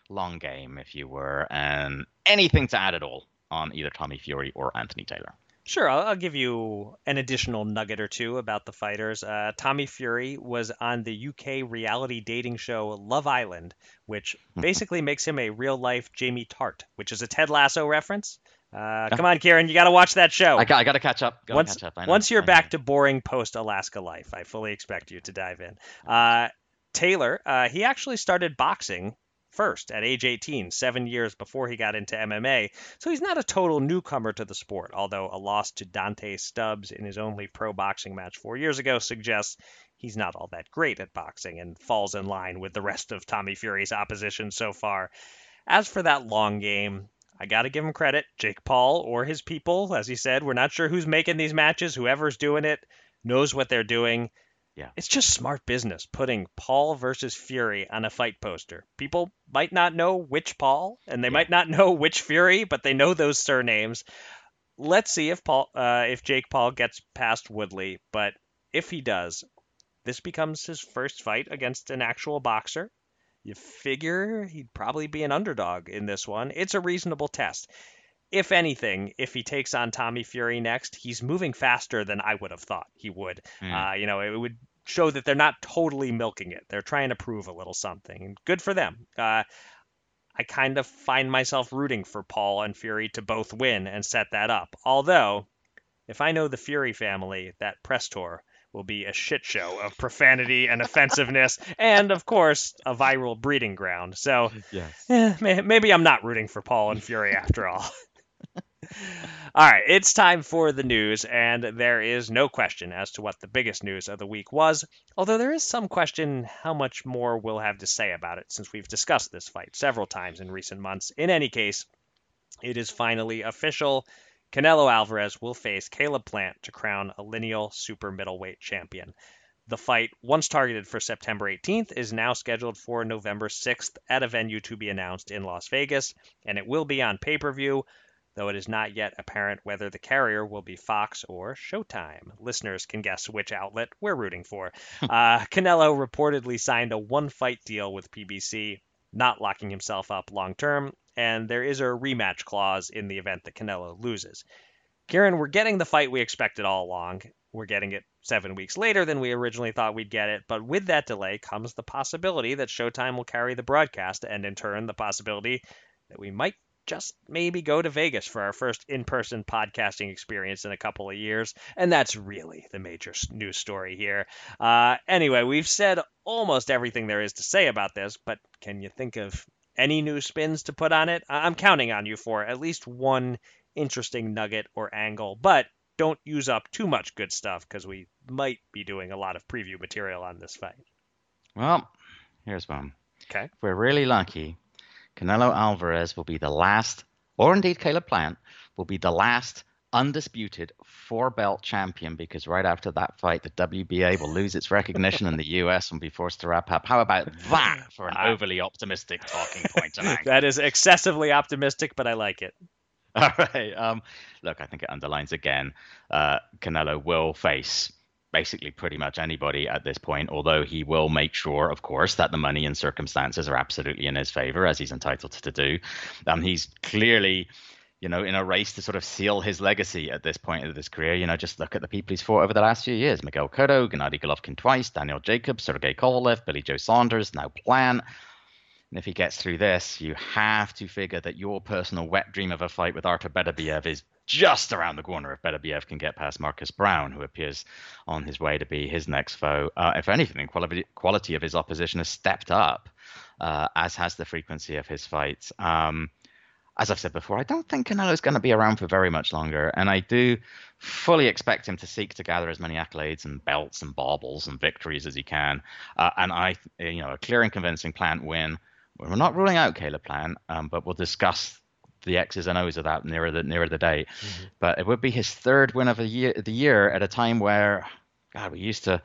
Long game, if you were, and anything to add at all on either Tommy Fury or Anthony Taylor? Sure, I'll give you an additional nugget or two about the fighters. Tommy Fury was on the UK reality dating show Love Island, which basically makes him a real-life Jamie Tart, which is a Ted Lasso reference. Come on, Kieran, you got to watch that show. I got to catch up. Once you're back to boring post-Alaska life, I fully expect you to dive in. Taylor, he actually started boxing first at age 18, 7 years before he got into MMA. So he's not a total newcomer to the sport, although a loss to Dante Stubbs in his only pro boxing match 4 years ago suggests he's not all that great at boxing and falls in line with the rest of Tommy Fury's opposition so far. As for that long game, I got to give him credit. Jake Paul or his people, as he said, we're not sure who's making these matches. Whoever's doing it knows what they're doing. Yeah, it's just smart business putting Paul versus Fury on a fight poster. People might not know which Paul and they might not know which Fury, but they know those surnames. Let's see if Paul, if Jake Paul gets past Woodley. But if he does, this becomes his first fight against an actual boxer. You figure he'd probably be an underdog in this one. It's a reasonable test. If anything, if he takes on Tommy Fury next, he's moving faster than I would have thought he would. You know, it would show that they're not totally milking it. They're trying to prove a little something. And good for them. I kind of find myself rooting for Paul and Fury to both win and set that up. Although, if I know the Fury family, that press tour will be a shit show of profanity and offensiveness and, of course, a viral breeding ground. So maybe I'm not rooting for Paul and Fury after all. All right, it's time for the news, and there is no question as to what the biggest news of the week was, although there is some question how much more we'll have to say about it since we've discussed this fight several times in recent months. In any case, it is finally official. Canelo Alvarez will face Caleb Plant to crown a lineal super middleweight champion. The fight, once targeted for September 18th, is now scheduled for November 6th at a venue to be announced in Las Vegas, and it will be on pay-per-view, though it is not yet apparent whether the carrier will be Fox or Showtime. Listeners can guess which outlet we're rooting for. Canelo reportedly signed a one-fight deal with PBC, not locking himself up long-term, and there is a rematch clause in the event that Canelo loses. Kieran, we're getting the fight we expected all along. We're getting it 7 weeks later than we originally thought we'd get it, but with that delay comes the possibility that Showtime will carry the broadcast, and in turn, the possibility that we might just maybe go to Vegas for our first in-person podcasting experience in a couple of years. And that's really the major news story here. Anyway, we've said almost everything there is to say about this, but can you think of any new spins to put on it? I'm counting on you for at least one interesting nugget or angle, but don't use up too much good stuff because we might be doing a lot of preview material on this fight. Well, here's one. Okay. If we're really lucky, Canelo Alvarez will be the last, or indeed Caleb Plant, will be the last undisputed four-belt champion, because right after that fight, the WBA will lose its recognition and the US will be forced to wrap up. How about that for an overly optimistic talking point tonight? That is excessively optimistic, but I like it. All right. Look, I think it underlines again, Canelo will face basically pretty much anybody at this point, although he will make sure, of course, that the money and circumstances are absolutely in his favor, as he's entitled to do. He's clearly, you know, in a race to sort of seal his legacy at this point of his career. You know, just look at the people he's fought over the last few years. Miguel Cotto, Gennady Golovkin twice, Daniel Jacobs, Sergey Kovalev, Billy Joe Saunders, now Plant. And if he gets through this, you have to figure that your personal wet dream of a fight with Artur Beterbiev is just around the corner if Beterbiev can get past Marcus Brown, who appears on his way to be his next foe. If anything, quality of his opposition has stepped up, as has the frequency of his fights. As I've said before, I don't think Canelo's going to be around for very much longer, and I do fully expect him to seek to gather as many accolades and belts and baubles and victories as he can. And a clear and convincing Plant win. We're not ruling out Caleb Plant, but we'll discuss the X's and O's of that nearer the date. Mm-hmm. But it would be his third win of the year at a time where, God, we used to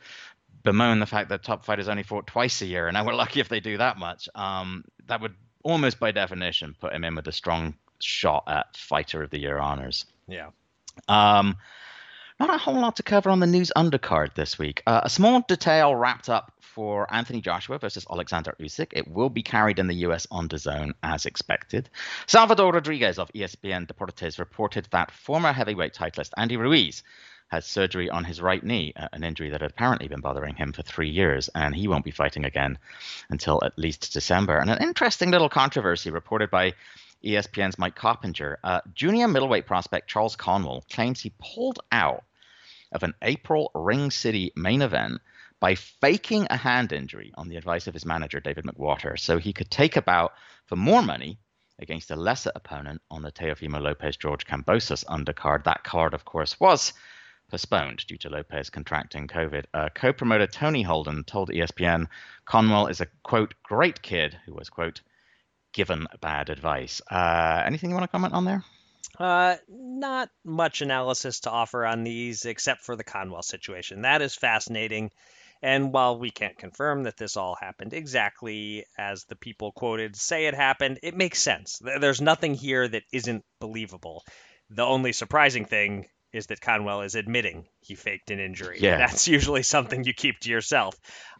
bemoan the fact that top fighters only fought twice a year, and now we're lucky if they do that much. That would almost by definition put him in with a strong shot at Fighter of the Year honors. Yeah. Not a whole lot to cover on the news undercard this week. A small detail wrapped up for Anthony Joshua versus Alexander Usyk. It will be carried in the U.S. on DAZN as expected. Salvador Rodriguez of ESPN Deportes reported that former heavyweight titleist Andy Ruiz had surgery on his right knee, an injury that had apparently been bothering him for 3 years, and he won't be fighting again until at least December. And an interesting little controversy reported by ESPN's Mike Coppinger. Junior middleweight prospect Charles Conwell claims he pulled out of an April Ring City main event by faking a hand injury on the advice of his manager, David McWater, so he could take a bout for more money against a lesser opponent on the Teofimo Lopez-George Cambosos undercard. That card, of course, was postponed due to Lopez contracting COVID. Co-promoter Tony Holden told ESPN, Conwell is a, quote, great kid who was, quote, given bad advice. Anything you want to comment on there? Not much analysis to offer on these, except for the Conwell situation. That is fascinating. And while we can't confirm that this all happened exactly as the people quoted say it happened, it makes sense. There's nothing here that isn't believable. The only surprising thing is that Conwell is admitting he faked an injury. Yeah. That's usually something you keep to yourself.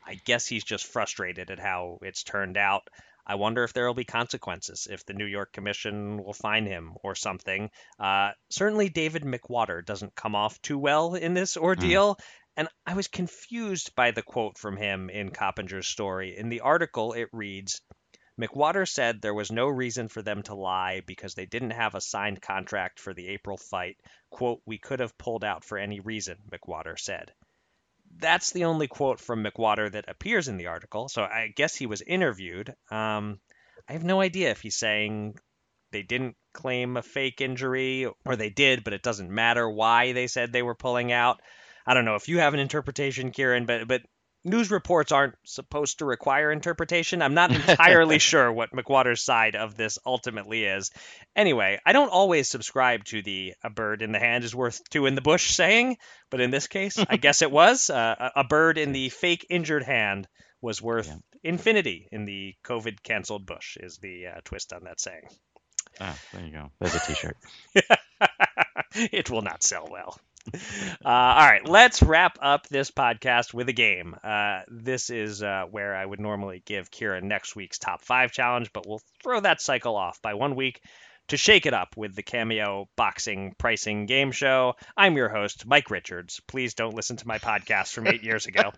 I guess he's just frustrated at how it's turned out. I wonder if there will be consequences, if the New York Commission will fine him or something. Certainly David McWater doesn't come off too well in this ordeal. And I was confused by the quote from him in Coppinger's story. In the article, it reads, McWater said there was no reason for them to lie because they didn't have a signed contract for the April fight. Quote, we could have pulled out for any reason, McWater said. That's the only quote from McWater that appears in the article, so I guess he was interviewed. I have no idea if he's saying they didn't claim a fake injury or they did, but it doesn't matter why they said they were pulling out. I don't know if you have an interpretation, Kieran, but news reports aren't supposed to require interpretation. I'm not entirely sure what McWater's side of this ultimately is. Anyway, I don't always subscribe to the a bird in the hand is worth two in the bush saying, but in this case, I guess it was. A bird in the fake injured hand was worth infinity in the COVID-canceled bush is the twist on that saying. Ah, there you go. There's a T-shirt. It will not sell well. All right, let's wrap up this podcast with a game. This is where I would normally give Kieran next week's top 5 challenge, but we'll throw that cycle off by 1 week to shake it up with the Cameo Boxing Pricing Game Show. I'm your host, Mike Richards. Please don't listen to my podcast from 8 years ago.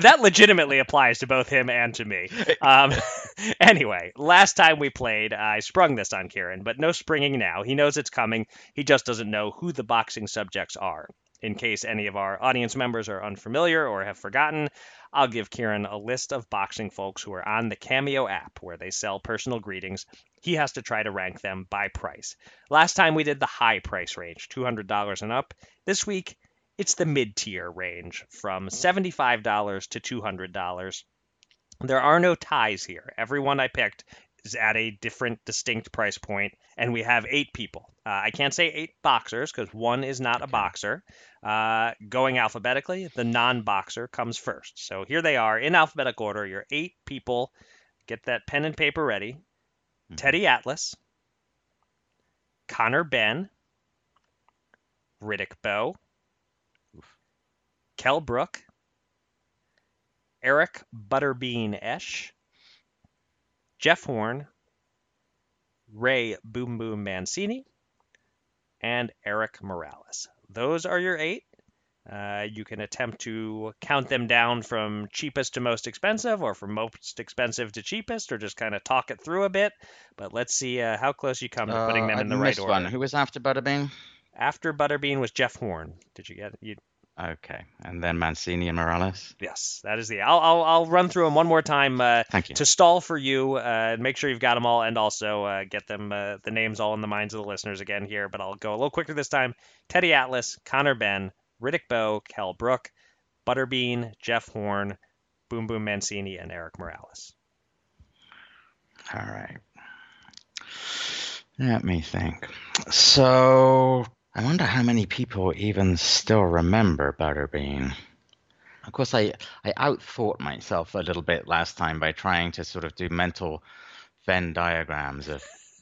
That legitimately applies to both him and to me. Anyway, last time we played, I sprung this on Kieran, but no springing now. He knows it's coming. He just doesn't know who the boxing subjects are. In case any of our audience members are unfamiliar or have forgotten, I'll give Kieran a list of boxing folks who are on the Cameo app where they sell personal greetings. He has to try to rank them by price. Last time we did the high price range, $200 and up. This week, it's the mid-tier range from $75 to $200. There are no ties here. Everyone I picked is at a different, distinct price point, and we have 8 people. I can't say 8 boxers because one is not a boxer. Going alphabetically, the non-boxer comes first. So here they are in alphabetical order. Your 8 people. Get that pen and paper ready. Teddy Atlas, Connor Benn, Riddick Bowe, Kell Brook, Eric Butterbean Esch, Jeff Horn, Ray Boom Boom Mancini, and Eric Morales. Those are your 8. You can attempt to count them down from cheapest to most expensive or from most expensive to cheapest or just kind of talk it through a bit. But let's see how close you come to putting them in the right order. Who was after Butterbean? After Butterbean was Jeff Horn. Did you get it? Okay, and then Mancini and Morales. Yes, that is the. I'll run through them one more time. Thank you. To stall for you, make sure you've got them all, and also get them the names all in the minds of the listeners again here. But I'll go a little quicker this time. Teddy Atlas, Connor Benn, Riddick Bowe, Kell Brook, Butterbean, Jeff Horn, Boom Boom Mancini, and Eric Morales. All right. Let me think. So. I wonder how many people even still remember Butterbean. Of course, I outthought myself a little bit last time by trying to sort of do mental Venn diagrams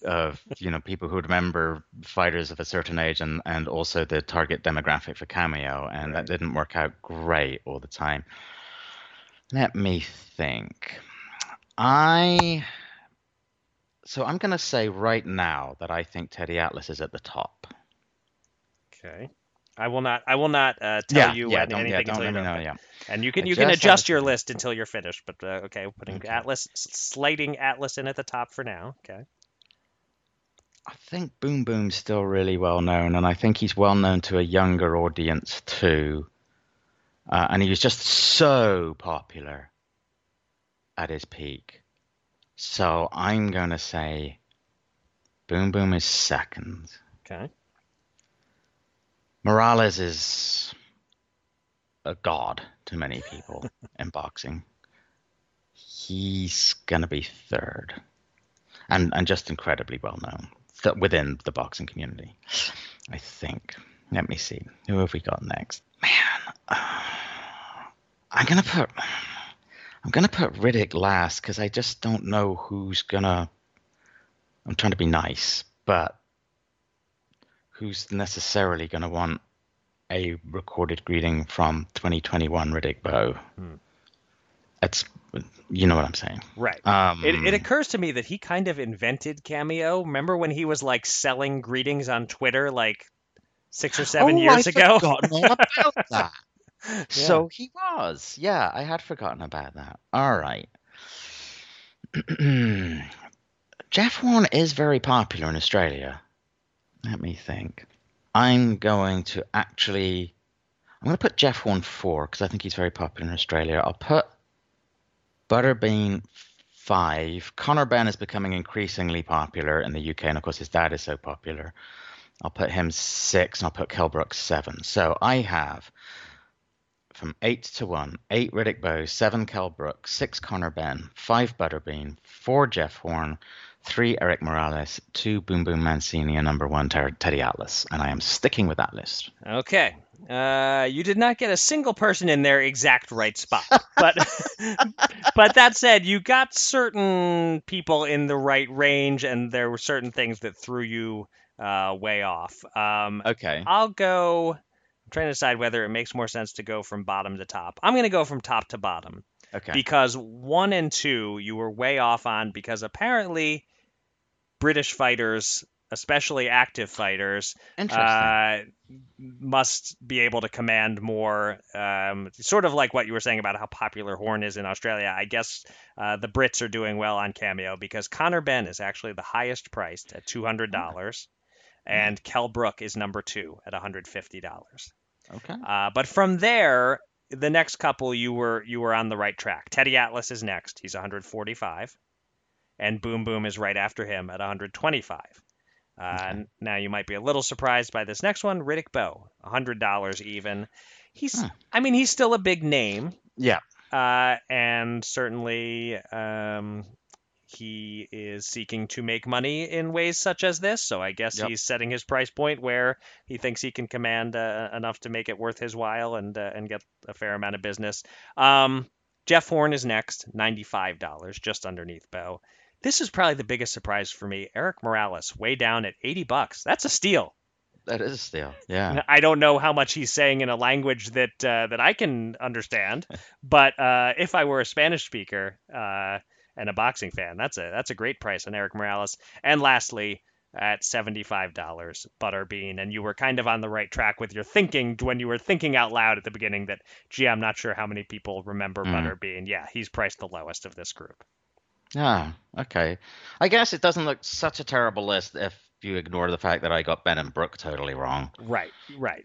of people who remember fighters of a certain age and also the target demographic for Cameo, and that didn't work out great all the time. Let me think. So I'm going to say right now that I think Teddy Atlas is at the top. Okay, I will not tell you anything until you know. Yeah. And you can adjust your list until you're finished. But okay, putting Atlas, sliding Atlas in at the top for now. Okay. I think Boom Boom's still really well known, and I think he's well known to a younger audience too. And he was just so popular at his peak. So I'm gonna say Boom Boom is second. Okay. Morales is a god to many people in boxing. He's going to be third. and just incredibly well known within the boxing community, I think. Let me see. Who have we got next? Man, I'm gonna put Riddick last because I just don't know who's gonna. I'm trying to be nice, but who's necessarily gonna want a recorded greeting from 2021 Riddick Bowe? That's, you know what I'm saying, right? It occurs to me that he kind of invented Cameo. Remember when he was like selling greetings on Twitter like 6 or 7 years ago? I'd forgotten all about that. Yeah. So he was. Yeah, I had forgotten about that. All right. Jeff Horn is very popular in Australia. Let me think. I'm going to put Jeff Horn 4 because I think he's very popular in Australia. I'll put Butterbean 5. Conor Benn is becoming increasingly popular in the UK, and of course his dad is so popular. I'll put him 6, and I'll put Kell Brook 7. So I have from 8 to 1, 8 Riddick Bowe, 7 Kell Brook, 6 Conor Benn, 5 Butterbean, 4 Jeff Horn, 3 Eric Morales, 2 Boom Boom Mancini, and number 1 Teddy Atlas. And I am sticking with that list. Okay. You did not get a single person in their exact right spot. But but that said, you got certain people in the right range, and there were certain things that threw you way off. Okay. I'm trying to decide whether it makes more sense to go from bottom to top. I'm going to go from top to bottom. Okay. Because 1 and 2 you were way off on, because apparently British fighters, especially active fighters, must be able to command more, sort of like what you were saying about how popular Horn is in Australia. I guess the Brits are doing well on Cameo, because Conor Benn is actually the highest priced at $200, and Kell Brook is number 2 at $150. Okay. But from there, the next couple you were on the right track. Teddy Atlas is next. He's $145, and Boom Boom is right after him at $125. Okay. Now you might be a little surprised by this next one, Riddick Bowe, $100 even. He's still a big name. Yeah. And certainly he is seeking to make money in ways such as this. So I guess he's setting his price point where he thinks he can command enough to make it worth his while and get a fair amount of business. Jeff Horn is next, $95, just underneath Bowe. This is probably the biggest surprise for me. Eric Morales, way down at $80. That's a steal. That is a steal. Yeah. I don't know how much he's saying in a language that I can understand, but if I were a Spanish speaker and a boxing fan, that's a great price on Eric Morales. And lastly, at $75, Butterbean. And you were kind of on the right track with your thinking when you were thinking out loud at the beginning that, gee, I'm not sure how many people remember Butterbean. Yeah, he's priced the lowest of this group. Yeah, okay. I guess it doesn't look such a terrible list if you ignore the fact that I got Ben and Brooke totally wrong. Right.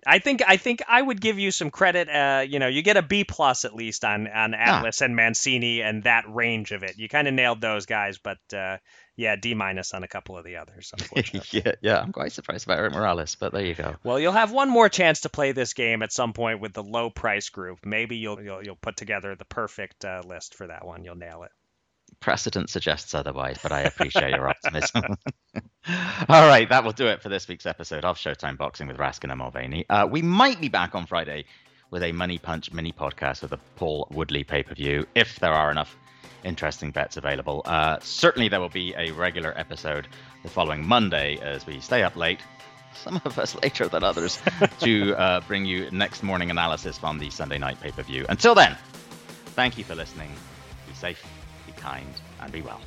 I think I would give you some credit. You get a B+ at least on Atlas and Mancini and that range of it. You kind of nailed those guys, but D- on a couple of the others, unfortunately. yeah, I'm quite surprised about Eric Morales, but there you go. Well, you'll have one more chance to play this game at some point with the low price group. Maybe you'll put together the perfect list for that one. You'll nail it. Precedent suggests otherwise, but I appreciate your optimism. All right, that will do it for this week's episode of Showtime Boxing with Raskin and Mulvaney. We might be back on Friday with a Money Punch mini podcast with a Paul Woodley pay-per-view, if there are enough interesting bets available. Certainly there will be a regular episode the following Monday, as we stay up late, some of us later than others, to bring you next morning analysis from the Sunday night pay-per-view. Until then, thank you for listening. Be safe, kind, and be well.